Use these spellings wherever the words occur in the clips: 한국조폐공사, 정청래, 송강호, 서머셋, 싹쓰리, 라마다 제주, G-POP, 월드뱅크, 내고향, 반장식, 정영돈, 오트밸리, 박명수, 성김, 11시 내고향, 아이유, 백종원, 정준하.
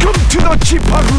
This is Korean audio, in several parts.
Welcome to the G-POP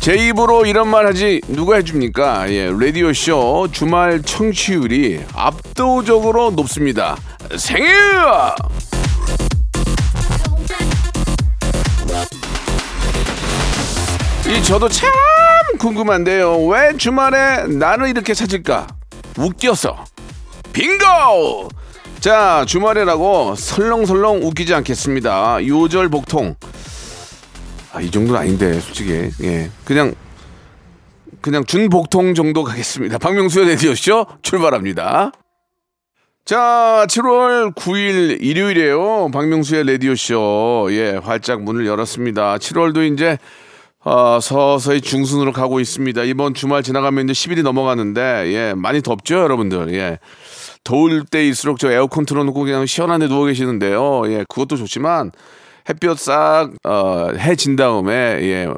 제 입으로 이런 말 하지 누가 해줍니까? 예, 라디오쇼 주말 청취율이 압도적으로 높습니다. 생일! 저도 참 궁금한데요. 왜 주말에 나를 이렇게 찾을까? 웃겨서. 빙고! 자, 주말에라고 설렁설렁 웃기지 않겠습니다. 요절 복통. 아, 이 정도는 아닌데 솔직히. 예, 그냥 준복통 정도 가겠습니다. 박명수의 라디오쇼 출발합니다. 자, 7월 9일 일요일이에요. 박명수의 라디오쇼, 예, 활짝 문을 열었습니다. 7월도 이제 서서히 중순으로 가고 있습니다. 이번 주말 지나가면 이제 10일이 넘어가는데, 예, 많이 덥죠 여러분들. 예, 더울 때일수록 저 에어컨 틀어놓고 그냥 시원한데 누워 계시는데요. 예, 그것도 좋지만 햇볕 싹 해진 다음에, 예,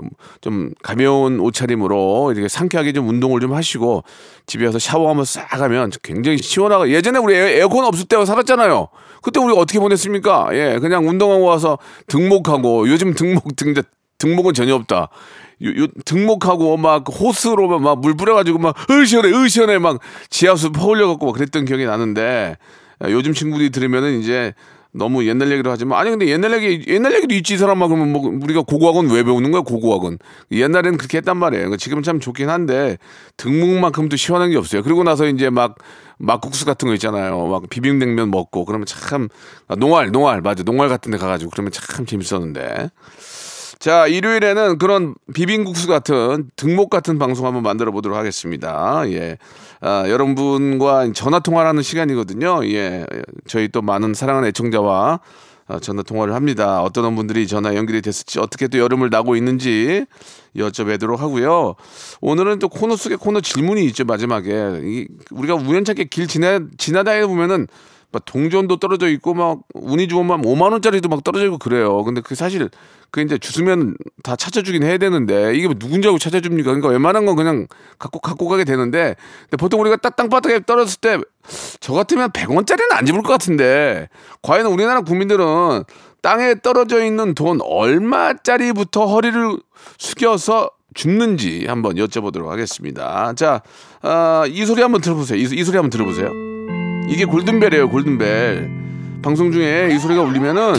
좀 가벼운 옷차림으로 이렇게 상쾌하게 좀 운동을 좀 하시고 집에 와서 샤워하면 싹 하면 굉장히 시원하고. 예전에 우리 에어컨 없을 때 살았잖아요. 그때 우리 어떻게 보냈습니까? 예, 그냥 운동하고 와서 등목하고. 요즘 등목은 전혀 없다. 등목하고 막 호스로 막 물 뿌려가지고 막 으시원해 으시원해 막 지하수 퍼올려갖고 그랬던 기억이 나는데, 요즘 친구들이 들으면은 이제 너무 옛날 얘기로 하지만, 아니 근데 옛날 얘기도 있지 이 사람아. 그러면 뭐 우리가 고고학원 왜 배우는 거야? 고고학원 옛날에는 그렇게 했단 말이에요. 지금은 참 좋긴 한데 등목만큼 또 시원한 게 없어요. 그리고 나서 이제 막국수 같은 거 있잖아요. 막 비빔냉면 먹고 그러면 참, 농알 맞아, 농알 같은 데 가가지고 그러면 참 재밌었는데. 자, 일요일에는 그런 비빔국수 같은 등목 같은 방송 한번 만들어 보도록 하겠습니다. 예, 여러분과 전화 통화를 하는 시간이거든요. 예, 저희 또 많은 사랑하는 애청자와 전화 통화를 합니다. 어떤 분들이 전화 연결이 됐을지, 어떻게 또 여름을 나고 있는지 여쭤보도록 하고요. 오늘은 또 코너 속에 코너 질문이 있죠. 마지막에 우리가 우연찮게 길 지나다니다 보면은 막 동전도 떨어져 있고 막 운이 좋으면 5만 원짜리도 막 떨어져 있고 그래요. 근데 그 사실 그 이제 주스면 다 찾아주긴 해야 되는데 이게 뭐 누군지 알고 찾아줍니까? 그러니까 웬만한 건 그냥 갖고 가게 되는데, 근데 보통 우리가 딱 땅바닥에 떨어졌을 때 저 같으면 100원짜리는 안 집을 것 같은데, 과연 우리나라 국민들은 땅에 떨어져 있는 돈 얼마짜리부터 허리를 숙여서 줍는지 한번 여쭤보도록 하겠습니다. 자, 이 소리 한번 들어보세요. 이 소리 한번 들어보세요. 이게 골든벨이에요, 골든벨. 방송 중에 이 소리가 울리면은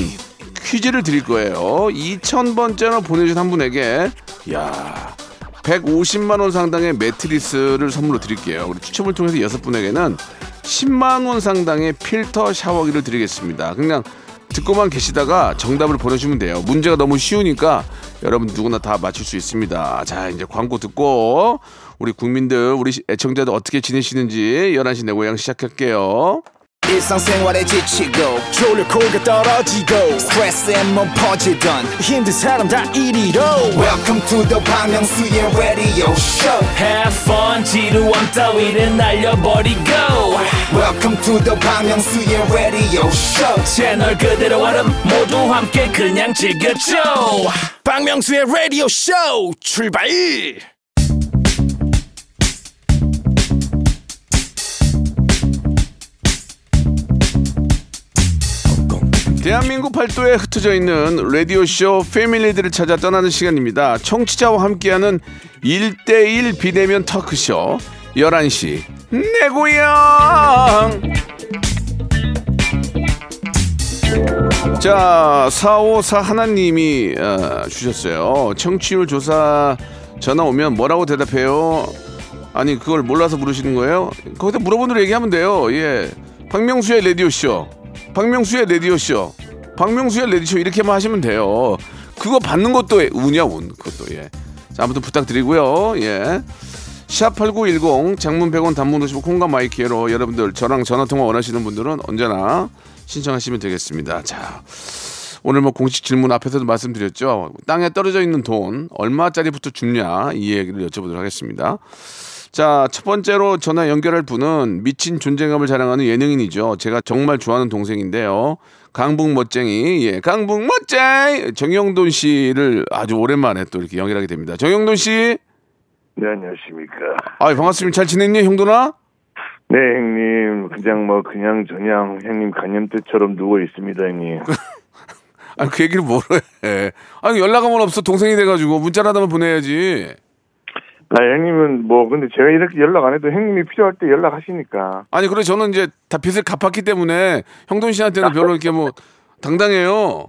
퀴즈를 드릴 거예요. 2000번째로 보내주신 한 분에게, 야, 150만 원 상당의 매트리스를 선물로 드릴게요. 우리 추첨을 통해서 6분에게는 10만 원 상당의 필터 샤워기를 드리겠습니다. 그냥 듣고만 계시다가 정답을 보내주시면 돼요. 문제가 너무 쉬우니까 여러분 누구나 다 맞출 수 있습니다. 자, 이제 광고 듣고 우리 국민들, 우리 애청자들 어떻게 지내시는지 11시 내고향 시작할게요. 일상생활에 지치고 졸려 코가 떨어지고 스트레스에 몸 퍼지던 힘든 사람 다 이리로. Welcome to the 박명수의 radio show. Have fun, 지루함 따위를 날려버리고. Welcome to the 박명수의 radio show. 채널 그대로 와름 모두 함께 그냥 즐겨줘. 박명수의 radio show 출발. 대한민국 팔도에 흩어져 있는 라디오쇼 패밀리들을 찾아 떠나는 시간입니다. 청취자와 함께하는 1대1 비대면 터크쇼 11시 내고향. 자, 454 하나님이 주셨어요. 청취율 조사 전화 오면 뭐라고 대답해요? 아니, 그걸 몰라서 부르시는 거예요? 거기다 물어본 대로 얘기하면 돼요. 예, 박명수의 라디오쇼, 박명수의 라디오쇼, 박명수의 라디오쇼 이렇게만 하시면 돼요. 그거 받는 것도 운이야, 운. 그것도. 예. 자, 아무튼 부탁드리고요. 예. 샵8910 장문 100원 단문 50원 콩과 마이키로 여러분들 저랑 전화통화 원하시는 분들은 언제나 신청하시면 되겠습니다. 자, 오늘 뭐 공식 질문 앞에서도 말씀드렸죠. 땅에 떨어져 있는 돈 얼마짜리부터 줍냐 이 얘기를 여쭤보도록 하겠습니다. 자, 첫 번째로 전화 연결할 분은 미친 존재감을 자랑하는 예능인이죠. 제가 정말 좋아하는 동생인데요. 강북 멋쟁이, 예, 강북 멋쟁이 정영돈 씨를 아주 오랜만에 또 이렇게 연결하게 됩니다. 정영돈 씨. 네, 안녕하십니까. 아, 반갑습니다. 잘 지냈니, 형돈아? 네, 형님. 그냥 형님 간염 때처럼 누워 있습니다, 형님. 아니, 그 얘기를 뭐래? 해. 아니, 연락하면 없어. 동생이 돼가지고 문자라도 한번 보내야지. 아, 형님은 뭐 근데 제가 이렇게 연락 안 해도 형님이 필요할 때 연락하시니까. 아니, 그래 저는 이제 다 빚을 갚았기 때문에 형돈 씨한테는 별로 이렇게 뭐 당당해요.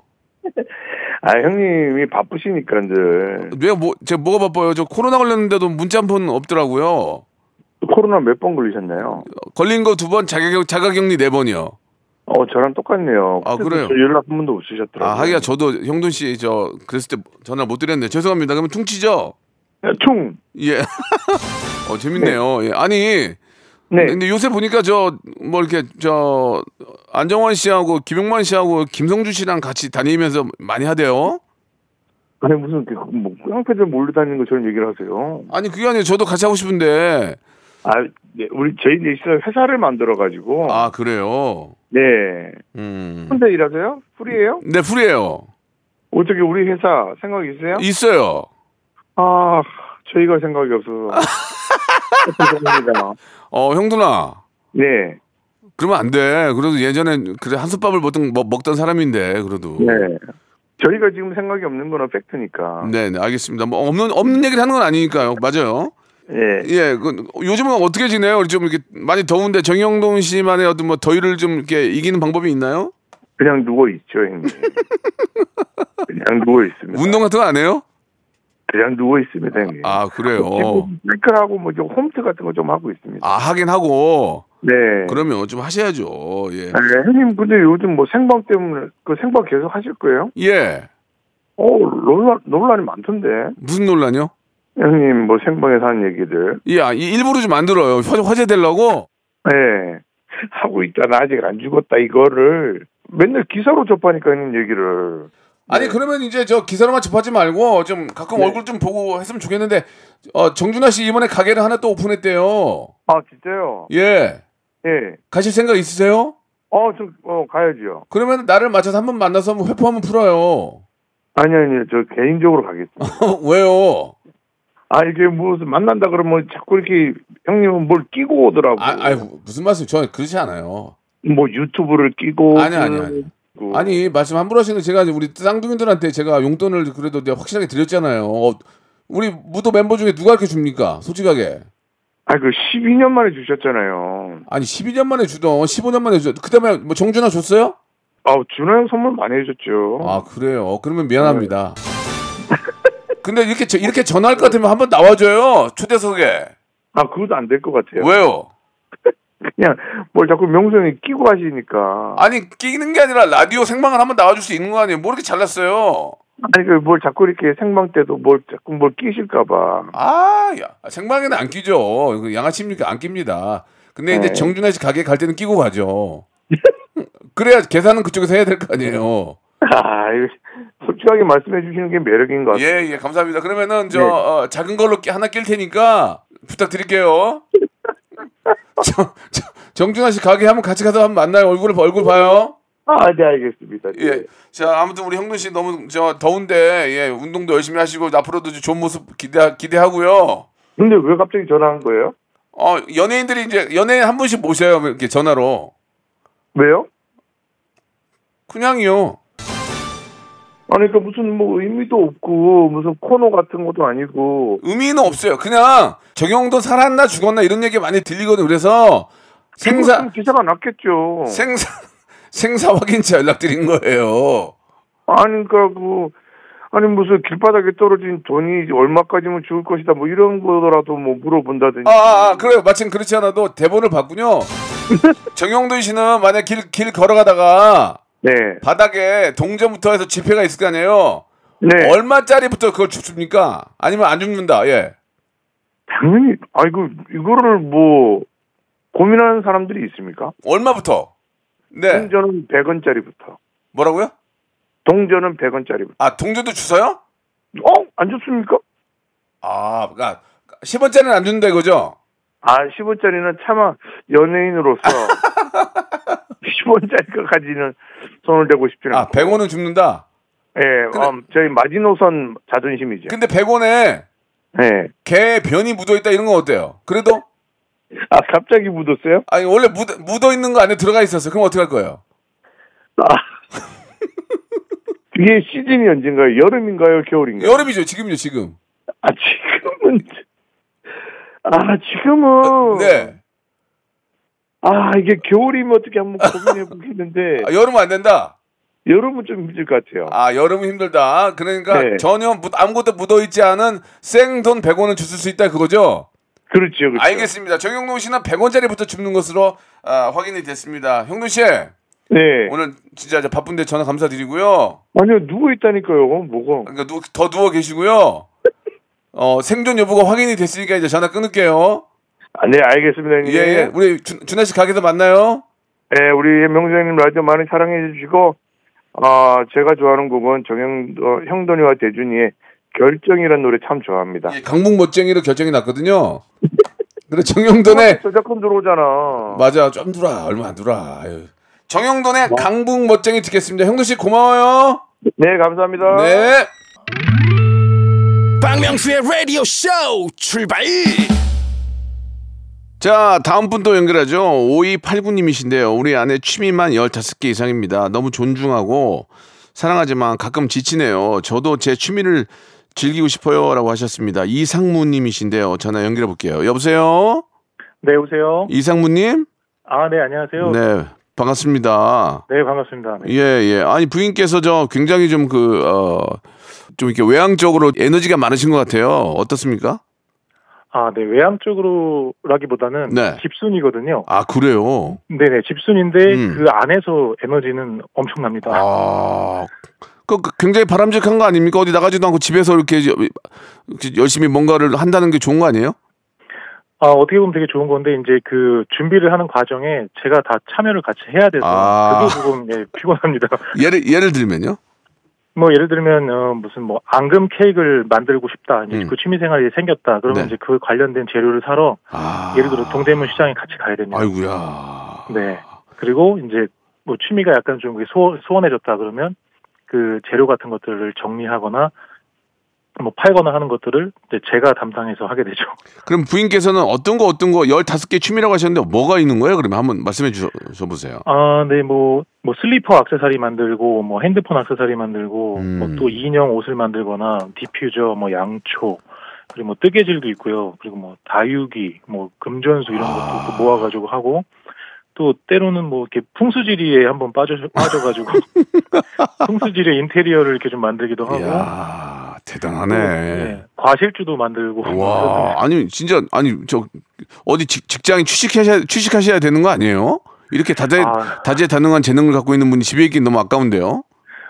아, 형님이 바쁘시니까 이제. 내가 뭐 제가 뭐가 바빠요? 저 코로나 걸렸는데도 문자 한 번 없더라고요. 코로나 몇 번 걸리셨나요? 걸린 거 2번, 자가격리 4번이요. 저랑 똑같네요. 아, 그래요? 연락 한 번도 없으셨더라고요. 아, 하기야 저도 형돈 씨 저 그랬을 때 전화 못 드렸네. 죄송합니다. 그러면 퉁치죠? 총. 예. 재밌네요. 네. 예. 아니. 네. 근데 요새 보니까 이렇게 안정환 씨하고 김용만 씨하고 김성주 씨랑 같이 다니면서 많이 하대요. 아니, 무슨 뭐 깡패들 몰래 다니는 것처럼 얘기를 하세요. 아니, 그게 아니에요. 저도 같이 하고 싶은데. 아, 네. 우리 저희 넷이서 회사를 만들어 가지고. 아, 그래요. 네. 혼자 일하세요? 프리예요? 네, 프리예요. 어떻게 우리 회사 생각 있으세요? 있어요. 아, 저희가 생각이 없어서. 죄송합니다. 형돈아. 네. 그러면 안 돼. 그래도 예전에 그래 한솥밥을 보통 먹던 사람인데 그래도. 네. 저희가 지금 생각이 없는 거는 팩트니까. 네, 네, 알겠습니다. 뭐 없는 얘기를 하는 건 아니니까요. 맞아요. 예. 예. 요즘은 어떻게 지내요? 좀 이렇게 많이 더운데 정영돈 씨만의 어떤 뭐 더위를 좀 이렇게 이기는 방법이 있나요? 그냥 누워 있죠, 형님. 그냥 누워 있습니다. 운동 같은 거 안 해요? 그냥 누워 있습니다, 형님. 아, 그래요. 사이클하고 뭐 좀 홈트 같은 거 좀 하고 있습니다. 아, 하긴 하고. 네. 그러면 좀 하셔야죠. 예. 아, 네, 형님 근데 요즘 뭐 생방 때문에 그 생방 계속 하실 거예요? 예. 논란이 많던데. 무슨 논란이요? 형님 뭐 생방에서 하는 얘기들. 예, 일부러 좀 안 들어요. 화제 되려고. 네. 하고 있잖아. 아직 안 죽었다 이거를 맨날 기사로 접하니까 형님 얘기를. 아니, 네. 그러면 이제 저 기사로만 접하지 말고 좀 가끔 네. 얼굴 좀 보고 했으면 좋겠는데, 정준하 씨 이번에 가게를 하나 또 오픈했대요. 아, 진짜요? 예. 예. 가실 생각 있으세요? 저 가야죠. 그러면 나를 맞춰서 한번 만나서 한번 회포 한번 풀어요. 아니요, 저 개인적으로 가겠습니다. 왜요? 아, 이게 무슨 만난다 그러면 자꾸 이렇게 형님은 뭘 끼고 오더라고. 아니, 무슨 말씀? 저는 그렇지 않아요. 뭐 유튜브를 끼고. 아니. 아니, 말씀 함부로 하시는 거 제가 우리 쌍둥이들한테 제가 용돈을 그래도 내가 확실하게 드렸잖아요. 우리 무도 멤버 중에 누가 이렇게 줍니까? 솔직하게. 아니, 12년 만에 주셨잖아요. 아니, 12년 만에 주던 15년 만에 주던 그다음에 뭐 정준하 줬어요? 준하 형 선물 많이 해줬죠. 아, 그래요? 그러면 미안합니다. 근데 이렇게 전화할 것 같으면 한번 나와줘요. 초대석에. 아, 그것도 안 될 것 같아요. 왜요? 그냥 뭘 자꾸 명수 형이 끼고 하시니까. 아니, 끼는 게 아니라 라디오 생방을 한번 나와줄 수 있는 거 아니에요? 뭐 이렇게 잘났어요? 아니, 뭘 자꾸 이렇게 생방 때도 뭘 끼실까 봐. 아, 야, 생방에는 안 끼죠. 양아치입니까? 안 낍니다. 근데 이제 정준하 씨 가게 갈 때는 끼고 가죠. 그래야 계산은 그쪽에서 해야 될 거 아니에요. 아, 솔직하게 말씀해 주시는 게 매력인 것 같아요. 예, 감사합니다. 그러면은 작은 걸로 하나 낄 테니까 부탁드릴게요. 정준하 씨 가게 한번 같이 가서 한번 만나요. 얼굴 봐요. 아, 네, 알겠습니다. 네. 예. 자, 아무튼 우리 형돈 씨 너무 더운데 예, 운동도 열심히 하시고 앞으로도 좋은 모습 기대하고요. 근데 왜 갑자기 전화한 거예요? 연예인들이 이제 연예인 한 분씩 모셔요. 이렇게 전화로. 왜요? 그냥요. 아니, 그러니까 무슨 뭐 의미도 없고 무슨 코너 같은 것도 아니고. 의미는 없어요. 그냥 정영돈 살았나 죽었나 이런 얘기 많이 들리거든요. 그래서 기사가 났겠죠. 생사 확인차 연락드린 거예요. 아니, 그러니까 무슨 길바닥에 떨어진 돈이 얼마까지면 죽을 것이다 뭐 이런 거더라도 뭐 물어본다든지. 그래요. 마침 그렇지 않아도 대본을 봤군요. 정영돈 씨는 만약 길 걸어가다가 네. 바닥에 동전부터 해서 지폐가 있을 거 아니에요. 네. 얼마짜리부터 그걸 줍니까? 아니면 안 줍는다. 예. 당연히 이거를 뭐 고민하는 사람들이 있습니까? 얼마부터? 네. 동전은 100원짜리부터. 뭐라고요? 동전은 100원짜리부터. 아, 동전도 주세요? 안 줬습니까? 아, 그러니까 10원짜리는 안 준다 이거죠? 아, 10원짜리는 차마 연예인으로서 10원짜리까지는 손을 대고 싶지는 않고. 아, 100원은 줍는다? 예, 근데, 저희 마지노선 자존심이죠. 근데 100원에 네. 개 변이 묻어있다 이런 건 어때요? 그래도? 아, 갑자기 묻었어요? 아니, 원래 묻어있는 거 안에 들어가 있었어. 그럼 어떻게 할 거예요? 아, 그게 시즌이 언젠가요? 여름인가요? 겨울인가요? 여름이죠. 지금이죠. 지금. 아, 지금은. 아, 지금은. 네. 아, 이게 겨울이면 어떻게 한번 고민해보겠는데. 아, 여름은 안 된다? 여름은 좀 힘들 것 같아요. 아, 여름은 힘들다. 그러니까 네. 전혀 아무것도 묻어있지 않은 생돈 100원은 주실 수 있다 그거죠? 그렇죠. 그렇죠. 알겠습니다. 정영돈 씨는 100원짜리부터 줍는 것으로 확인이 됐습니다. 형돈 씨. 네. 오늘 진짜 바쁜데 전화 감사드리고요. 아니요, 누워 있다니까요. 뭐가? 그러니까 더 누워 계시고요. 생존 여부가 확인이 됐으니까 이제 전화 끊을게요. 아, 네, 알겠습니다, 형님. 예. 우리 준하 씨 가게에서 만나요. 네, 우리 명수 형님 라디오 많이 사랑해 주시고, 제가 좋아하는 곡은 형돈이와 대준이의 결정이라는 노래 참 좋아합니다. 예, 강북 멋쟁이로 결정이 났거든요. 그래, 정영돈의 저작권 들어오잖아. 맞아, 좀 들어와. 얼마 안 들어와. 정영돈의 강북 멋쟁이 듣겠습니다. 형도 씨 고마워요. 네, 감사합니다. 네. 박명수의 라디오 쇼 출발. 자, 다음 분 또 연결하죠. 5289님이신데요. 우리 아내 취미만 15개 이상입니다. 너무 존중하고 사랑하지만 가끔 지치네요. 저도 제 취미를 즐기고 싶어요라고 하셨습니다. 이상무님이신데요. 전화 연결해 볼게요. 여보세요. 네, 여보세요. 이상무님. 아, 네, 안녕하세요. 네. 반갑습니다. 네, 반갑습니다. 네. 예. 아니, 부인께서 저 굉장히 좀 좀 이렇게 외향적으로 에너지가 많으신 것 같아요. 어떻습니까? 아, 네, 외향적으로라기보다는 네. 집순이거든요. 아, 그래요? 네네, 집순인데 그 안에서 에너지는 엄청납니다. 아, 그 굉장히 바람직한 거 아닙니까? 어디 나가지도 않고 집에서 이렇게 열심히 뭔가를 한다는 게 좋은 거 아니에요? 아, 어떻게 보면 되게 좋은 건데, 이제 그 준비를 하는 과정에 제가 다 참여를 같이 해야 돼서, 그게 조금, 예, 피곤합니다. 예를 들면요? 뭐, 예를 들면, 앙금 케이크를 만들고 싶다. 이제 그 취미생활이 생겼다. 그러면 네. 이제 그 관련된 재료를 사러, 예를 들어 동대문 시장에 같이 가야 됩니다. 아이고야. 네. 그리고 이제, 뭐, 취미가 약간 좀 소원해졌다. 그러면 그 재료 같은 것들을 정리하거나, 뭐 팔거나 하는 것들을 이제 제가 담당해서 하게 되죠. 그럼 부인께서는 어떤 거 15개 취미라고 하셨는데 뭐가 있는 거예요? 그러면 한번 말씀해 주셔 보세요. 아, 네, 뭐 슬리퍼 액세서리 만들고, 뭐 핸드폰 액세서리 만들고, 뭐 또 인형 옷을 만들거나, 디퓨저, 뭐 양초, 그리고 뭐 뜨개질도 있고요. 그리고 뭐 다육이, 뭐 금전수 이런 것도 모아가지고 하고. 또 때로는 뭐 이렇게 풍수지리에 한번 빠져가지고 풍수지리 인테리어를 이렇게 좀 만들기도 하고. 이야, 대단하네. 네, 과실주도 만들고. 와, 아니 진짜 저 어디 직장에 취직하셔야 되는 거 아니에요? 이렇게 다재다능한 재능을 갖고 있는 분이 집에 있긴 너무 아까운데요.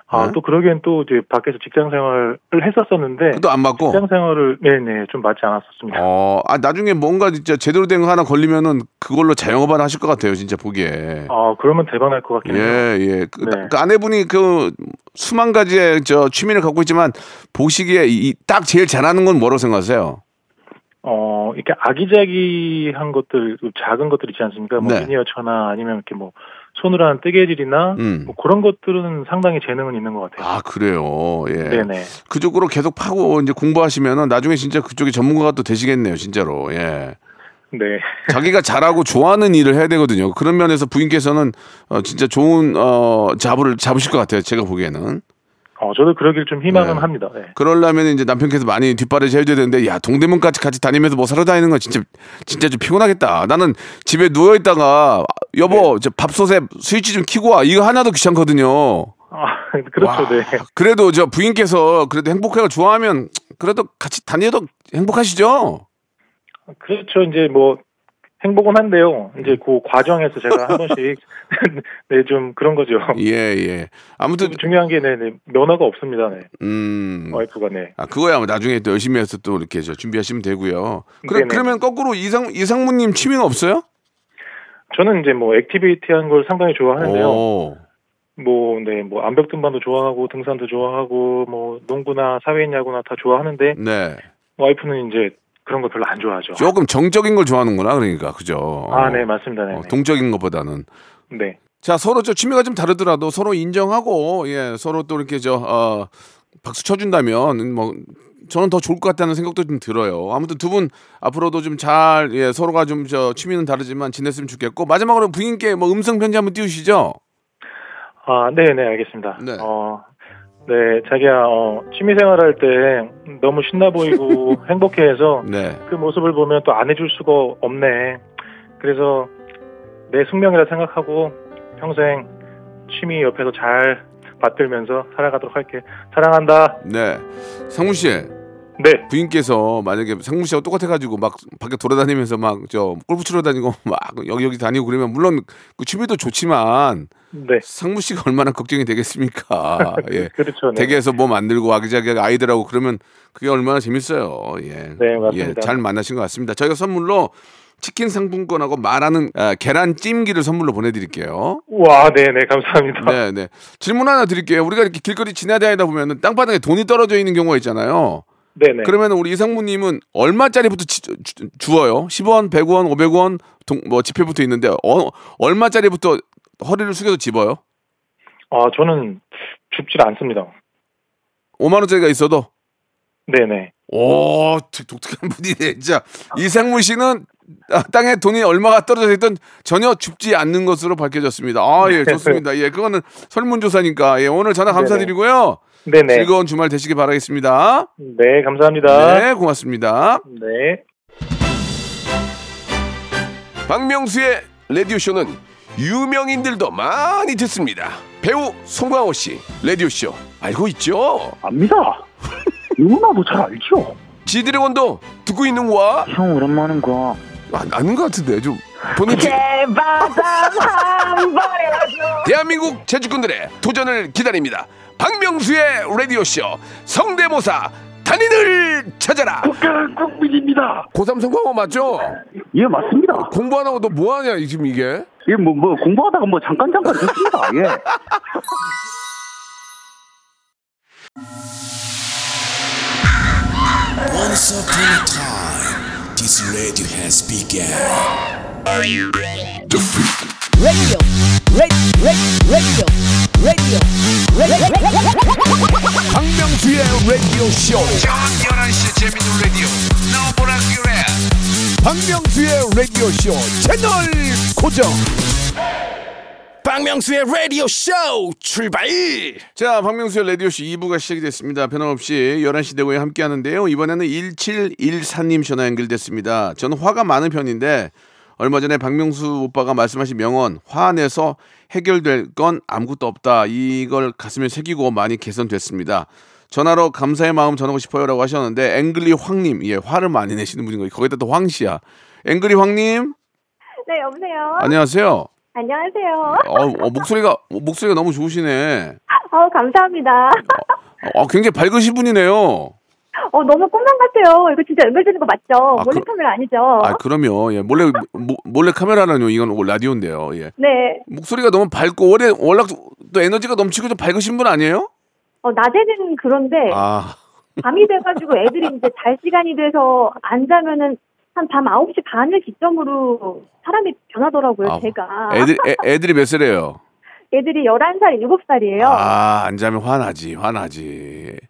아, 네? 또 그러기엔 또 이제 밖에서 직장 생활을 했었었는데 또 안 맞고 직장 생활을 네네 좀 맞지 않았었습니다. 아, 나중에 뭔가 진짜 제대로 된 거 하나 걸리면은 그걸로 자영업을 하실 것 같아요, 진짜 보기에. 아, 그러면 대박 날 것 같긴 해요. 예. 그 아내분이 그 수만 가지의 저 취미를 갖고 있지만 보시기에 딱 제일 잘하는 건 뭐라고 생각하세요? 이렇게 아기자기한 것들, 작은 것들 있지 않습니까? 뭐 미니어처나 아니면 이렇게 뭐 손으로 하는 뜨개질이나 뭐 그런 것들은 상당히 재능은 있는 것 같아요. 아, 그래요. 예. 네네. 그쪽으로 계속 파고 이제 공부하시면은 나중에 진짜 그쪽에 전문가가 또 되시겠네요, 진짜로. 예. 네. 자기가 잘하고 좋아하는 일을 해야 되거든요. 그런 면에서 부인께서는 진짜 좋은 잡을 잡으실 것 같아요, 제가 보기에는. 저도 그러길 좀 희망은 합니다. 네. 그러려면 이제 남편께서 많이 뒷바라지 해줘야 되는데, 야, 동대문까지 같이 다니면서 뭐 사러 다니는 건 진짜 좀 피곤하겠다. 나는 집에 누워있다가, 여보, 저 밥솥에 스위치 좀 켜고 와. 이거 하나도 귀찮거든요. 아, 그렇죠. 와, 네. 그래도 저 부인께서 그래도 행복하고 좋아하면, 그래도 같이 다녀도 행복하시죠? 그렇죠. 이제 뭐, 행복은 한데요. 이제 그 과정에서 제가 한 번씩 네, 좀 그런 거죠. 예. 아무튼 중요한 게 네, 면허가 없습니다. 네. 와이프가 네. 아, 그거야 뭐 나중에 또 열심히 해서 또 이렇게 저 준비하시면 되고요. 그러면 거꾸로 이상무님 취미는 없어요? 저는 이제 뭐 액티비티한 걸 상당히 좋아하는데요. 뭐 암벽 등반도 좋아하고 등산도 좋아하고 뭐 농구나 사회인 야구나 다 좋아하는데 네. 와이프는 이제 그런 거 별로 안 좋아하죠. 조금 정적인 걸 좋아하는구나 그러니까 그죠. 아, 네 맞습니다. 네네. 동적인 것보다는. 네. 자 서로 저 취미가 좀 다르더라도 서로 인정하고 예 서로 또 이렇게 저 박수 쳐준다면 뭐. 저는 더 좋을 것 같다는 생각도 좀 들어요. 아무튼 두 분 앞으로도 좀 잘 예, 서로가 좀 저 취미는 다르지만 지냈으면 좋겠고 마지막으로 부인께 뭐 음성 편지 한번 띄우시죠. 아, 네네 알겠습니다. 네, 네 자기야 취미 생활할 때 너무 신나 보이고 행복해해서 네. 그 모습을 보면 또 안 해줄 수가 없네. 그래서 내 숙명이라 생각하고 평생 취미 옆에서 잘 받들면서 살아가도록 할게. 사랑한다. 네, 상무 씨. 네. 부인께서 만약에 상무 씨하고 똑같아가지고 막 밖에 돌아다니면서 막 저 골프 치러 다니고 막 여기 다니고 그러면 물론 그 취미도 좋지만 네. 상무 씨가 얼마나 걱정이 되겠습니까? 예. 그렇죠. 네. 댁에서 뭐 만들고 아기자기하게 아이들하고 그러면 그게 얼마나 재밌어요. 예. 네, 맞습니다. 예, 잘 만나신 것 같습니다. 저희가 선물로. 치킨 상품권하고 말하는 계란 찜기를 선물로 보내드릴게요. 와, 네네 감사합니다. 네네 질문 하나 드릴게요. 우리가 이렇게 길거리 지나다니다 보면은 땅바닥에 돈이 떨어져 있는 경우가 있잖아요. 네네. 그러면 우리 이상무님은 얼마짜리부터 주어요? 10원, 100원, 500원 뭐 지폐부터 있는데 얼마짜리부터 허리를 숙여서 집어요? 아 저는 줍질 않습니다. 5만 원짜리가 있어도. 네네. 오, 독특한 분이네. 진짜 이상무 씨는 땅에 돈이 얼마가 떨어져 있던 전혀 줍지 않는 것으로 밝혀졌습니다. 아, 예, 좋습니다. 예, 그거는 설문조사니까. 예, 오늘 전화 감사드리고요. 네네. 즐거운 주말 되시기 바라겠습니다. 네, 감사합니다. 네, 고맙습니다. 네. 박명수의 라디오쇼는 유명인들도 많이 듣습니다. 배우 송강호 씨 라디오쇼 알고 있죠? 압니다. 누구나도 잘 알죠. 지드래곤도 듣고 있는 거야? 형 오랜만인 거야. 아닌 것 같은데 좀 보는 제발 한 번에 해줘. 대한민국 재주꾼들의 도전을 기다립니다. 박명수의 라디오쇼 성대모사 단인을 찾아라. 국민입니다. 고3 송강호 맞죠? 예 맞습니다. 공부 안 하고 너 뭐 하냐 지금 이게? 예 뭐 공부하다가 뭐 잠깐 듣습니다. 예. Once upon a time, this radio has begun. Are you ready? Radio, radio. 박명수의 radio show. 저녁 11시 재밌는 radio. No more radio. 박명수의 radio show 채널 고정. 박명수의 라디오 쇼 출발! 자, 박명수의 라디오 쇼 2부가 시작이 됐습니다. 변함없이 11시 대고에 함께 하는데요. 이번에는 1714님 전화 연결됐습니다. 저는 화가 많은 편인데 얼마 전에 박명수 오빠가 말씀하신 명언 화내서 해결될 건 아무것도 없다. 이걸 가슴에 새기고 많이 개선됐습니다. 전화로 감사의 마음 전하고 싶어요라고 하셨는데 앵글리 황님, 예, 화를 많이 내시는 분인 거예요. 거기다 또 황씨야. 앵글리 황님? 네, 여보세요? 안녕하세요. 안녕하세요. 목소리가 너무 좋으시네. 감사합니다. 굉장히 밝으신 분이네요. 너무 꿈만 같아요. 이거 진짜 연결되는 거 맞죠? 몰래 카메라 아니죠? 아, 그럼요. 예, 몰래 카메라는요. 이건 라디오인데요. 예. 네. 목소리가 너무 밝고 워낙 또 에너지가 넘치고 좀 밝으신 분 아니에요? 낮에는 그런데 밤이 돼가지고 애들이 이제 잘 시간이 돼서 안 자면은. 한 밤 9시 반을 기점으로 사람이 변하더라고요, 제가. 애들이 몇 살이에요? 애들이 11살, 7살이에요. 아, 안 자면 화나지.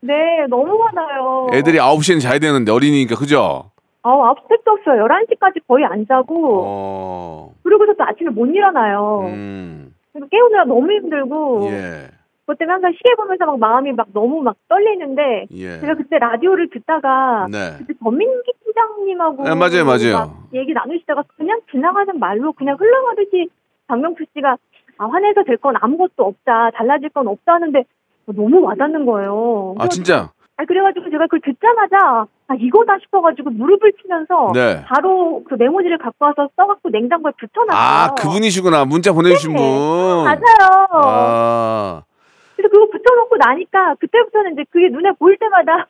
네, 너무 화나요. 애들이 9시엔 자야 되는데, 어린이니까, 그죠? 9시도 없어요. 11시까지 거의 안 자고. 그러고서 또 아침에 못 일어나요. 그래서 깨우느라 너무 힘들고. 예. 그것 때문에 항상 시계 보면서 막 마음이 막 너무 막 떨리는데 예. 제가 그때 라디오를 듣다가 네. 그때 전민기 팀장님하고 네, 맞아요. 얘기 나누시다가 그냥 지나가는 말로 그냥 흘러가듯이 박명수 씨가 화내서 될 건 아무것도 없다, 달라질 건 없다 하는데 너무 와닿는 거예요. 아 진짜? 그래가지고 제가 그걸 듣자마자 이거다 싶어가지고 무릎을 치면서 네. 바로 그 메모지를 갖고 와서 써갖고 냉장고에 붙여놨어요. 아 그분이시구나. 문자 보내주신 네. 분. 맞아요. 그래서 그거 붙여놓고 나니까 그때부터는 이제 그게 눈에 보일 때마다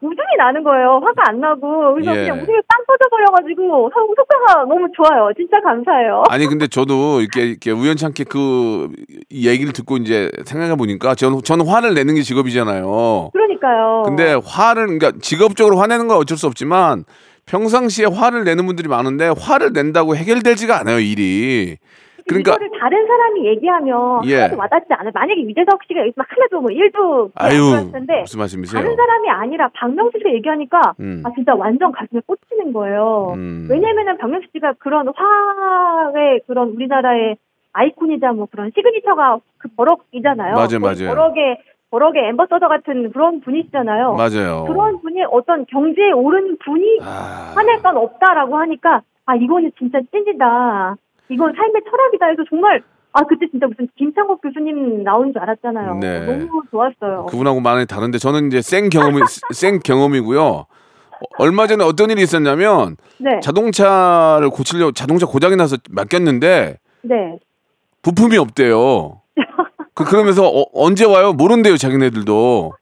웃음이 나는 거예요. 화가 안 나고. 그래서 예. 그냥 웃음이 빵 터져버려가지고 효과가 너무 좋아요. 진짜 감사해요. 아니 근데 저도 이렇게 우연찮게 그 얘기를 듣고 이제 생각해보니까 저는 화를 내는 게 직업이잖아요. 그러니까요. 근데 그러니까 직업적으로 화내는 건 어쩔 수 없지만 평상시에 화를 내는 분들이 많은데 화를 낸다고 해결되지가 않아요, 일이. 그러니까 이거를 다른 사람이 얘기하면 예. 하나도 와닿지 않아요. 만약에 유재석 씨가 여기서 하나도 뭐 일도 안 봤는데 무슨 말씀이세요? 다른 사람이 아니라 박명수 씨가 얘기하니까 아 진짜 완전 가슴에 꽂히는 거예요. 왜냐면은 박명수 씨가 그런 화의 그런 우리나라의 아이콘이자 뭐 그런 시그니처가 그 버럭이잖아요. 맞아요. 버럭의 앰버서더 같은 그런 분이시잖아요. 맞아요. 그런 분이 어떤 경제에 오른 분이 화낼 건 없다라고 하니까 아 이거는 진짜 찐이다. 이건 삶의 철학이다 해서 정말 아 그때 진짜 무슨 김창국 교수님 나온 줄 알았잖아요. 네. 너무 좋았어요. 그분하고 많이 다른데 저는 이제 생 경험이고요. 얼마 전에 어떤 일이 있었냐면 네. 자동차를 고치려고 자동차 고장이 나서 맡겼는데 네. 부품이 없대요. 그러면서 언제 와요? 모른대요 자기네들도.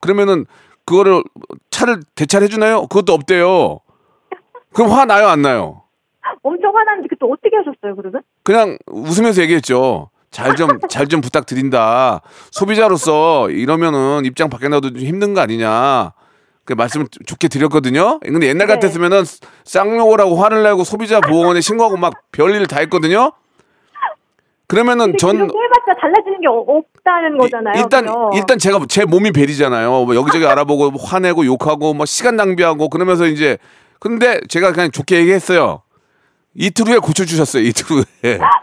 그러면은 그거를 차를 대차를 해주나요? 그것도 없대요. 그럼 화 나요 안 나요? 엄청 화났는데 그때 어떻게 하셨어요 그러면? 그냥 웃으면서 얘기했죠. 잘 좀 부탁드린다. 소비자로서 이러면은 입장 밖에 나도 좀 힘든 거 아니냐. 그 말씀을 좋게 드렸거든요. 근데 옛날 네. 같았으면은 쌍욕이라고 화를 내고 소비자 보호원에 신고하고 막 별일 다 했거든요. 그러면은 전 해봤자 달라지는 게 없다는 거잖아요. 일단 제가 제 몸이 베리잖아요. 뭐 여기저기 알아보고 화내고 욕하고 뭐 시간 낭비하고 그러면서 이제 근데 제가 그냥 좋게 얘기했어요. 이틀 후에 고쳐주셨어요.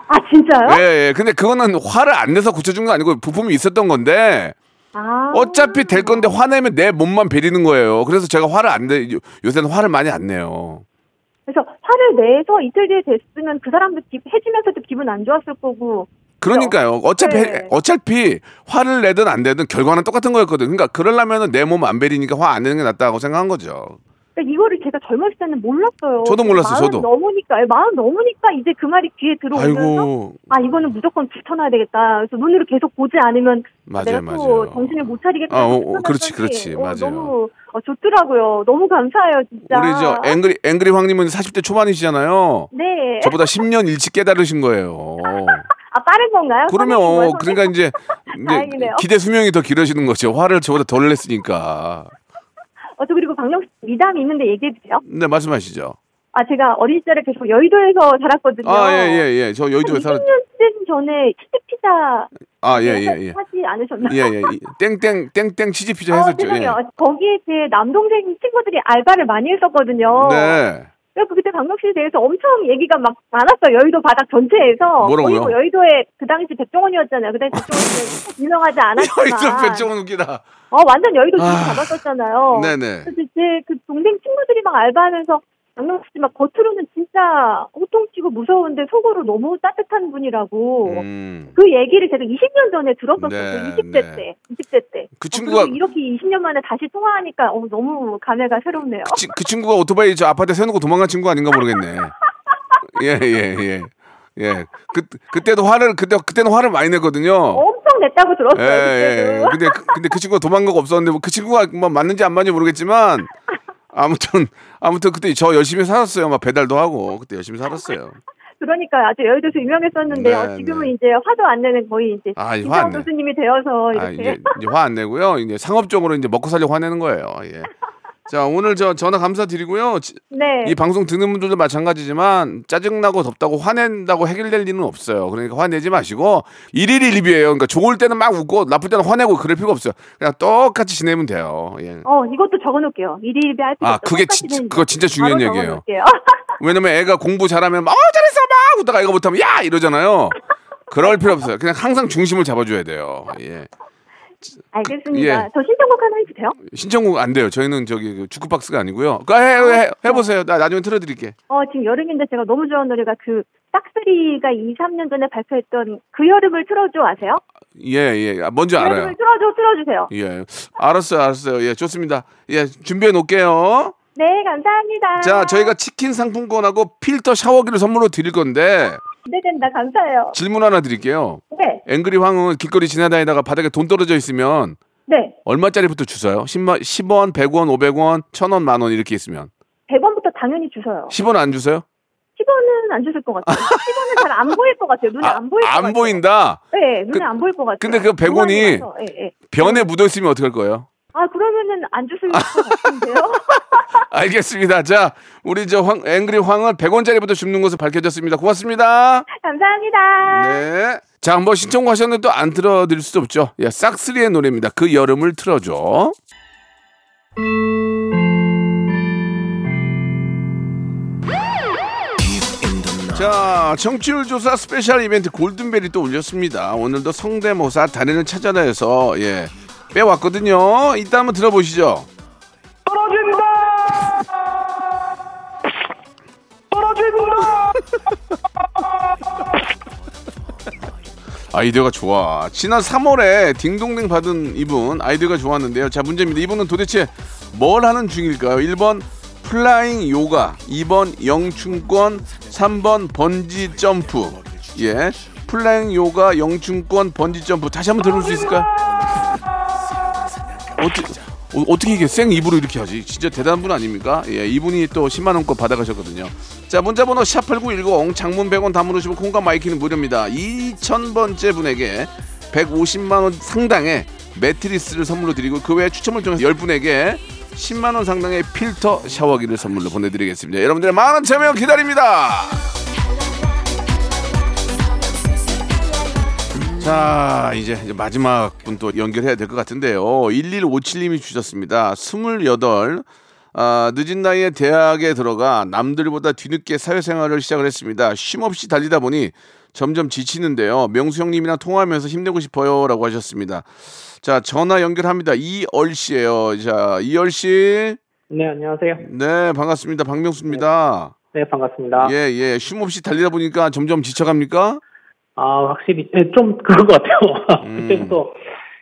아 진짜요? 예. 근데 그거는 화를 안 내서 고쳐준 거 아니고 부품이 있었던 건데 어차피 될 건데 화내면 내 몸만 베리는 거예요. 그래서 제가 화를 안 내. 요새는 화를 많이 안 내요. 그래서 화를 내서 이틀 뒤에 됐으면 그 사람도 해지면서도 기분 안 좋았을 거고. 그러니까요. 어차피 네. 어차피 화를 내든 안 내든 결과는 똑같은 거였거든. 그러니까 그러려면은 내 몸 안 베리니까 화 안 내는 게 낫다고 생각한 거죠. 그러니까 이거를 제가 젊었을 때는 몰랐어요. 저도 몰랐어요. 마음 넘으니까 이제 그 말이 귀에 들어오면서 아이고. 아 이거는 무조건 붙여놔야 되겠다. 그래서 눈으로 계속 보지 않으면 내가 또 정신을 못 차리겠다. 그렇지. 맞아요. 너무 좋더라고요. 너무 감사해요, 진짜. 우리 저 앵그리 황님은 40대 초반이시잖아요. 네. 저보다 10년 일찍 깨달으신 거예요. 아 빠른 건가요? 그러면 그러니까 이제 기대 수명이 더 길어지는 거죠. 화를 저보다 덜 냈으니까. 저 그리고 박명수 미담이 있는데 얘기해 주세요. 네, 말씀하시죠. 아, 제가 어린 시절에 계속 여의도에서 자랐거든요. 아, 예. 저 여의도에 살았 20년쯤 전에 치즈피자. 아, 예. 하지 않으셨나요? 예. 땡땡 치즈피자 했었죠. 예. 거기에 제 남동생 친구들이 알바를 많이 했었거든요. 네. 그래서 그때 박명수에 대해서 엄청 얘기가 막 많았어요. 여의도 바닥 전체에서. 뭐라고요? 여의도에 그 당시 백종원이었잖아요. 그 당시 백종원이 유명하지 않았지만. 여의도 백종원 웃기다. 완전 여의도 주인 잡았었잖아요. 네네. 그래서 제 그 동생 친구들이 막 알바하면서 박명수 씨 막 겉으로는 진짜 호통치고 무서운데 속으로 너무 따뜻한 분이라고 그 얘기를 제가 20년 전에 들었었어요. 네, 20대 때. 그 친구가 이렇게 20년 만에 다시 통화하니까 너무 감회가 새롭네요. 그 친구가 오토바이 저 아파트에 세우고 도망간 친구 아닌가 모르겠네. 예. 그때는 화를 많이 냈거든요. 엄청 냈다고 들었어요. 예. 근데 그 친구가 도망가고 없었는데 뭐 그 친구가 뭐 맞는지 안 맞는지 모르겠지만. 아무튼 그때 저 열심히 살았어요. 막 배달도 하고 그때 열심히 살았어요. 그러니까 아주 여의도에서 유명했었는데 지금은 네. 이제 화도 안 내는 거의 이제 김창호 교수님이 되어서 이렇게 이제 화 안 내고요. 이제 상업적으로 이제 먹고 살려고 화내는 거예요. 예. 자 오늘 저 전화 감사드리고요. 네. 이 방송 듣는 분들도 마찬가지지만 짜증나고 덥다고 화낸다고 해결될 일은 없어요. 그러니까 화내지 마시고 일일이 리뷰예요. 그러니까 좋을 때는 막 웃고 나쁠 때는 화내고 그럴 필요가 없어요. 그냥 똑같이 지내면 돼요. 예. 이것도 적어놓을게요. 일일이 리뷰할 필요 없어요. 그거 진짜 중요한 얘기예요. 왜냐면 애가 공부 잘하면 막 잘했어 막 웃다가 애가 못하면 야 이러잖아요. 그럴 필요 없어요. 그냥 항상 중심을 잡아줘야 돼요. 예. 알겠습니다. 예. 저 신청곡 하나 해주세요. 신청곡 안 돼요. 저희는 저기 축구 박스가 아니고요. 해보세요. 나 나중에 틀어드릴게. 지금 여름인데 제가 너무 좋아하는 노래가 그 딱쓰리가 2-3년 전에 발표했던 그 여름을 틀어줘 아세요? 예. 뭔지 알아요. 여름을 틀어주세요. 예, 알았어요. 예, 좋습니다. 예, 준비해 놓을게요. 네, 감사합니다. 자, 저희가 치킨 상품권하고 필터 샤워기를 선물로 드릴 건데. 기대된다. 감사해요. 질문 하나 드릴게요. 네. 앵그리 황은 길거리 지나다니다가 바닥에 돈 떨어져 있으면 네. 얼마짜리부터 주세요? 10원, 100원, 500원, 1000원, 만원 이렇게 있으면. 100원부터 당연히 주셔요. 10원 안 주세요? 10원은 안 주실 것 같아요. 10원은 잘 안 보일 것 같아요. 눈에 안 보일 것 같아요. 안 보인다? 네, 눈에 안 보일 것 같아요. 근데 그 100원이 변에 묻어있으면 어떡할 거예요? 아, 그러면은 안 주실 것 같은데요? 알겠습니다. 자, 우리 저 앵그리 황은 100원짜리부터 줍는 것을 밝혀졌습니다. 고맙습니다. 감사합니다. 네. 자, 한번 신청하셨는데 또 안 틀어드릴 수도 없죠. 예, 싹쓰리의 노래입니다. 그 여름을 틀어줘. 자, 청취율 조사 스페셜 이벤트 골든벨이 또 울렸습니다. 오늘도 성대모사 단연을 찾아내서 예 빼왔거든요. 이따 한번 들어보시죠. 떨어진다. 아이디어가 좋아. 지난 3월에 딩동댕 받은 이분 아이디어가 좋았는데요. 자, 문제입니다. 이분은 도대체 뭘 하는 중일까요? 1번 플라잉 요가, 2번 영춘권, 3번 번지 점프. 예, 플라잉 요가, 영춘권, 번지 점프. 다시 한번 들을 수 있을까요? 어떻게 이게 생 입으로 이렇게 하지? 진짜 대단한 분 아닙니까? 예, 이분이 또 10만 원권 받아가셨거든요. 자, 문자번호 #8910, 장문 100원, 단문 50원, 콩과 마이키는 무료입니다. 2000번째 분에게 150만 원 상당의 매트리스를 선물로 드리고, 그 외에 추첨을 통해서 10분에게 10만 원 상당의 필터 샤워기를 선물로 보내드리겠습니다. 여러분들의 많은 참여 기다립니다. 자, 이제 마지막 분 또 연결해야 될 것 같은데요. 1157님이 주셨습니다. 28, 늦은 나이에 대학에 들어가 남들보다 뒤늦게 사회생활을 시작을 했습니다. 쉼없이 달리다 보니 점점 지치는데요. 명수 형님이랑 통화하면서 힘내고 싶어요 라고 하셨습니다. 자, 전화 연결합니다. 이얼씨예요. 자, 이얼씨. 네, 안녕하세요. 네, 반갑습니다. 박명수입니다. 네, 네, 반갑습니다. 예. 쉼없이 달리다 보니까 점점 지쳐갑니까? 아, 확실히 좀 그런 것 같아요. 그때부터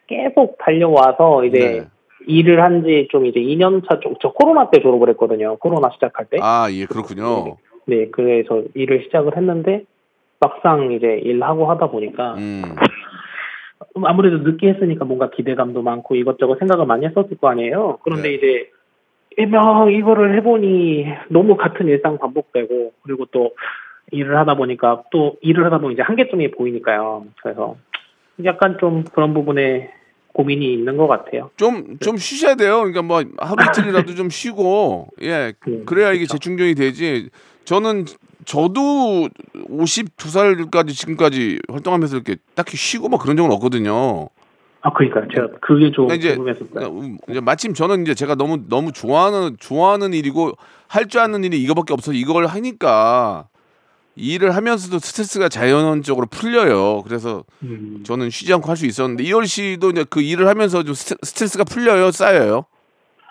계속 달려와서 이제 네. 일을 한 지 좀 이제 2년차 좀, 저 코로나 때 졸업을 했거든요. 코로나 시작할 때. 아, 예, 그렇군요. 네, 그래서 일을 시작을 했는데 막상 이제 일하고 하다 보니까 아무래도 늦게 했으니까 뭔가 기대감도 많고 이것저것 생각을 많이 했었을 거 아니에요. 그런데 네. 이제 이거를 해보니 너무 같은 일상 반복되고, 그리고 또 일을 하다 보니 이제 한계점이 보이니까요. 그래서 약간 좀 그런 부분에 고민이 있는 것 같아요. 좀 쉬셔야 돼요. 그러니까 뭐 하루 이틀이라도 좀 쉬고, 예, 그래야 이게 재충전이 되지. 저도 52살까지 지금까지 활동하면서 이렇게 딱히 쉬고 막 그런 적은 없거든요. 아, 그러니까요. 제가 그게 좀 궁금했었어요. 이제 마침 저는 이제 제가 너무 좋아하는 일이고 할 줄 아는 일이 이거밖에 없어서 이걸 하니까 일을 하면서도 스트레스가 자연적으로 풀려요. 그래서 저는 쉬지 않고 할 수 있었는데, 이월 씨도 이제 그 일을 하면서 좀 스트레스가 풀려요, 쌓여요?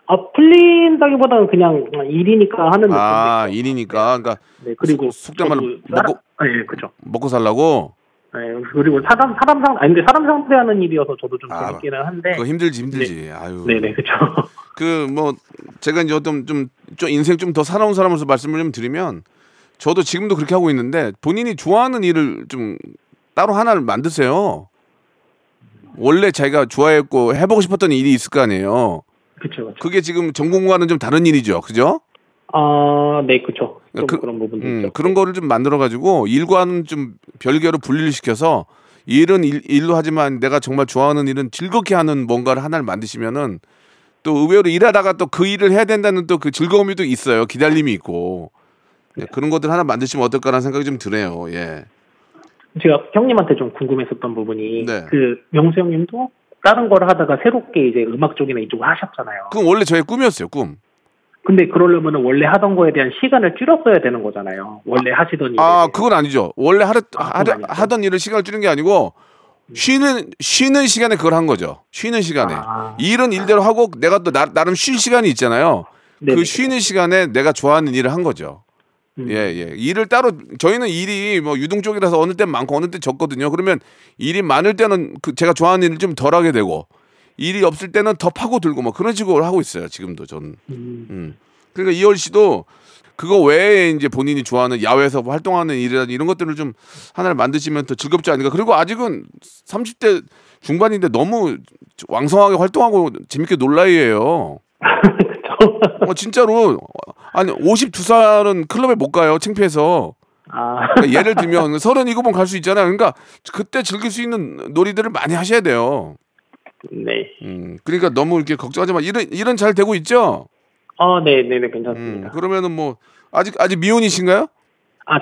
아, 풀린다기보다는 그냥 일이니까 하는 느낌. 아, 일이니까. 그러니까 네, 그리고 속된 말로 그렇죠. 먹고 살라고. 네, 그리고 사람 상대하는 일이어서 저도 좀 재밌기는 한데. 그거 힘들지. 네. 아유. 네네, 그렇죠. 그 뭐 제가 이제 어떤 좀 인생 좀 더 살아온 사람으로서 말씀을 좀 드리면, 저도 지금도 그렇게 하고 있는데, 본인이 좋아하는 일을 좀 따로 하나를 만드세요. 원래 자기가 좋아했고 해보고 싶었던 일이 있을 거 아니에요. 그렇죠. 그게 지금 전공과는 좀 다른 일이죠, 그죠? 아, 네, 그렇죠. 그런 부분도 있죠. 그런 거를 좀 만들어 가지고 일과는 좀 별개로 분리를 시켜서, 일은 일로 하지만 내가 정말 좋아하는 일은 즐겁게 하는 뭔가를 하나를 만드시면은, 또 의외로 일하다가 또 그 일을 해야 된다는 또 그 즐거움이 또 있어요. 기다림이 있고. 네, 그런 것들 하나 만드시면 어떨까라는 생각이 좀 드네요. 예. 제가 형님한테 좀 궁금했었던 부분이, 네. 그 명수 형님도 다른 걸 하다가 새롭게 이제 음악 쪽이나 이쪽을 하셨잖아요. 그건 원래 저의 꿈이었어요, 꿈. 근데 그러려면은 원래 하던 거에 대한 시간을 줄였어야 되는 거잖아요. 원래 하시던 일. 아, 그건 아니죠. 원래 하던 일을 시간을 줄인 게 아니고, 쉬는 시간에 그걸 한 거죠. 쉬는 시간에. 일은 일대로 하고, 내가 또 나름 쉴 시간이 있잖아요. 네네. 그 쉬는 시간에 내가 좋아하는 일을 한 거죠. 예. 일을 따로, 저희는 일이 뭐 유동적이라서 어느 때 많고 어느 때 적거든요. 그러면 일이 많을 때는 그 제가 좋아하는 일을 좀 덜 하게 되고, 일이 없을 때는 더 파고들고 뭐 그런 식으로 하고 있어요, 지금도 저는. 그러니까 이월 씨도 그거 외에 이제 본인이 좋아하는 야외에서 활동하는 일이라든지 이런 것들을 좀 하나를 만드시면 더 즐겁지 않을까. 그리고 아직은 30대 중반인데 너무 왕성하게 활동하고 재밌게 놀 나이예요. 진짜로. 아니 52살은 클럽에 못 가요. 창피해서. 그러니까 예를 들면 37번 갈 수 있잖아요. 그러니까 그때 즐길 수 있는 놀이들을 많이 하셔야 돼요. 네. 그러니까 너무 이렇게 걱정하지 마. 일은 잘 되고 있죠? 네, 괜찮습니다. 그러면은 뭐 아직 미혼이신가요?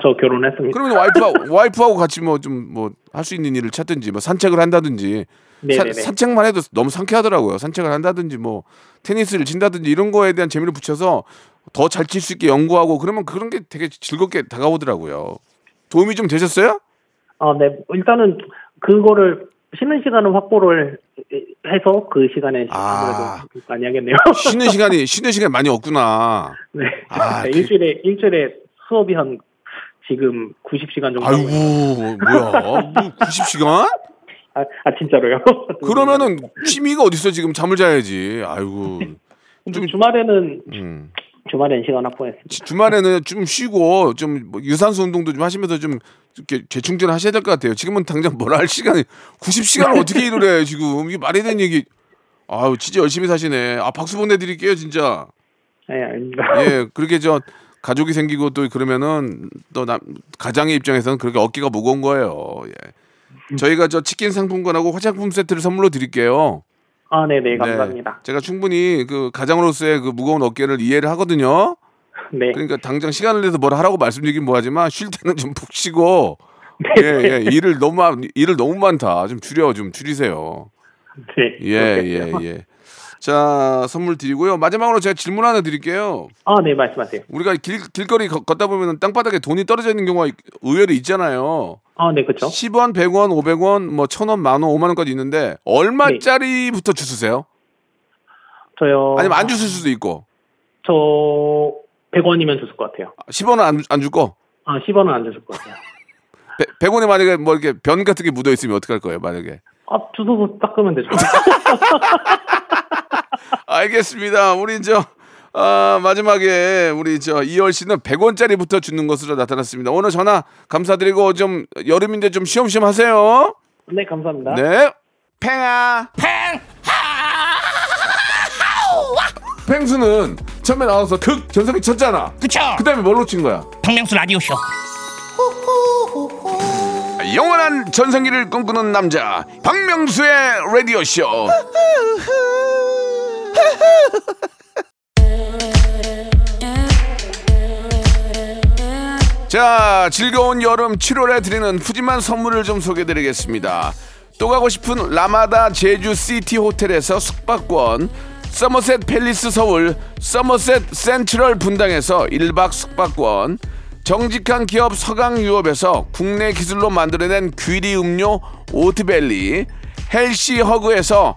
저 결혼했습니다. 그러면 와이프하고 같이 뭐 좀 뭐 할 수 있는 일을 찾든지 뭐 산책을 한다든지. 네네네. 산책만 해도 너무 상쾌하더라고요. 산책을 한다든지 뭐 테니스를 친다든지 이런 거에 대한 재미를 붙여서 더 잘 칠 수 있게 연구하고 그러면 그런 게 되게 즐겁게 다가오더라고요. 도움이 좀 되셨어요? 네. 일단은 그거를 쉬는 시간을 확보를 해서 그 시간에 아무래도 많이 하겠네요. 쉬는 시간이 많이 없구나. 네. 일주일에 수업이 한 지금 90시간 정도. 아이고, 뭐야? 90시간? 진짜로요? 그러면은 취미가 어딨어? 지금 잠을 자야지. 아이고. 좀 주말에는 시간 확보했어요. 주말에는 좀 쉬고 좀 유산소 운동도 좀 하시면서 좀 이렇게 재충전을 하셔야 될 것 같아요. 지금은 당장 뭘 할 시간이 90시간을 어떻게 일을 해 지금. 이게 말이 되는 얘기. 아우, 진짜 열심히 사시네. 박수 보내드릴게요, 진짜. 네, 아닙니다. 예, 그렇게 가족이 생기고 또 그러면은 또 가장의 입장에서는 그렇게 어깨가 무거운 거예요. 예. 저희가 치킨 상품권하고 화장품 세트를 선물로 드릴게요. 네네, 감사합니다. 네, 제가 충분히 그 가장으로서의 그 무거운 어깨를 이해를 하거든요. 네. 그러니까 당장 시간을 내서 뭘 하라고 말씀드리긴 뭐하지만 쉴 때는 좀 푹 쉬고. 네. 예. 일을 너무 많다. 좀 줄이세요. 네. 예. 자, 선물 드리고요. 마지막으로 제가 질문 하나 드릴게요. 네, 말씀하세요. 우리가 길거리 걷다 보면 땅바닥에 돈이 떨어져 있는 경우가 의외로 있잖아요. 네, 그렇죠. 10원, 100원, 500원, 뭐 1,000원, 만 원, 5만 원까지 있는데 얼마짜리부터 주스세요? 저요. 아니면 안 주실 수도 있고. 저 100원이면 줬을 것 같아요. 10원은 안 줄 거? 10원은 안 줬을 것 같아요. 100원에 만약에 뭐 이렇게 변 같은 게 묻어 있으면 어떡할 거예요, 만약에? 주워서 닦으면 되죠. 알겠습니다. 우리 마지막에 우리 이월 씨는 100원짜리부터 주는 것으로 나타났습니다. 오늘 전화 감사드리고 좀 여름인데 좀 쉬엄쉬엄 하세요. 네, 감사합니다. 네, 팽수는 처음에 나와서 전성기 쳤잖아. 그쵸. 그다음에 뭘로 친 거야? 박명수 라디오쇼. 영원한 전성기를 꿈꾸는 남자 박명수의 라디오쇼. 자, 즐거운 여름 7월에 드리는 푸짐한 선물을 좀 소개드리겠습니다. 또 가고 싶은 라마다 제주 시티 호텔에서 숙박권, 서머셋 팰리스 서울 서머셋 센트럴 분당에서 1박 숙박권, 정직한 기업 서강유업에서 국내 기술로 만들어낸 귀리 음료 오트밸리, 헬시 허그에서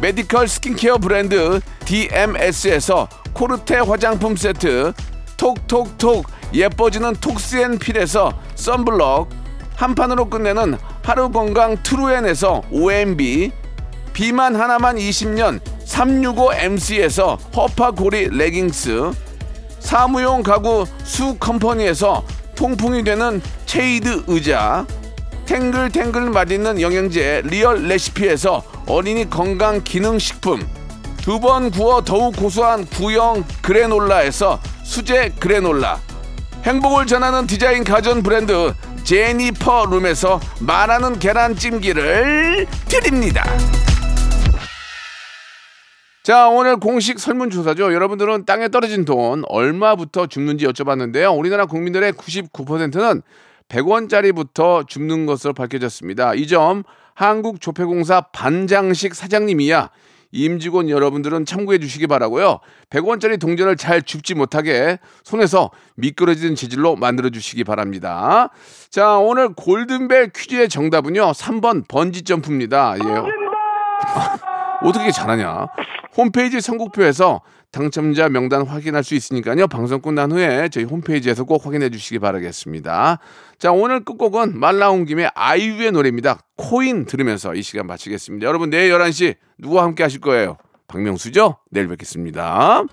메디컬 스킨케어 브랜드 DMS에서 코르테 화장품 세트, 톡톡톡 예뻐지는 톡스앤필에서 썬블럭, 한판으로 끝내는 하루건강 트루엔에서 OMB, 비만 하나만 20년 365MC에서 허파고리 레깅스, 사무용 가구 수컴퍼니에서 통풍이 되는 체이드 의자, 탱글탱글 맛있는 영양제 리얼 레시피에서 어린이 건강 기능식품, 두 번 구워 더욱 고소한 구형 그래놀라에서 수제 그래놀라, 행복을 전하는 디자인 가전 브랜드 제니퍼 룸에서 말하는 계란찜기를 드립니다. 자, 오늘 공식 설문조사죠. 여러분들은 땅에 떨어진 돈 얼마부터 줍는지 여쭤봤는데요. 우리나라 국민들의 99%는 100원짜리부터 줍는 것으로 밝혀졌습니다. 이 점 한국조폐공사 반장식 사장님이야 임직원 여러분들은 참고해 주시기 바라고요. 100원짜리 동전을 잘 줍지 못하게 손에서 미끄러지는 재질로 만들어 주시기 바랍니다. 자, 오늘 골든벨 퀴즈의 정답은요. 3번 번지점프입니다. 예. 어떻게 잘하냐. 홈페이지 선곡표에서 당첨자 명단 확인할 수 있으니까요. 방송 끝난 후에 저희 홈페이지에서 꼭 확인해 주시기 바라겠습니다. 자, 오늘 끝곡은 말 나온 김에 아이유의 노래입니다. 코인 들으면서 이 시간 마치겠습니다. 여러분, 내일 11시 누구와 함께 하실 거예요? 박명수죠? 내일 뵙겠습니다.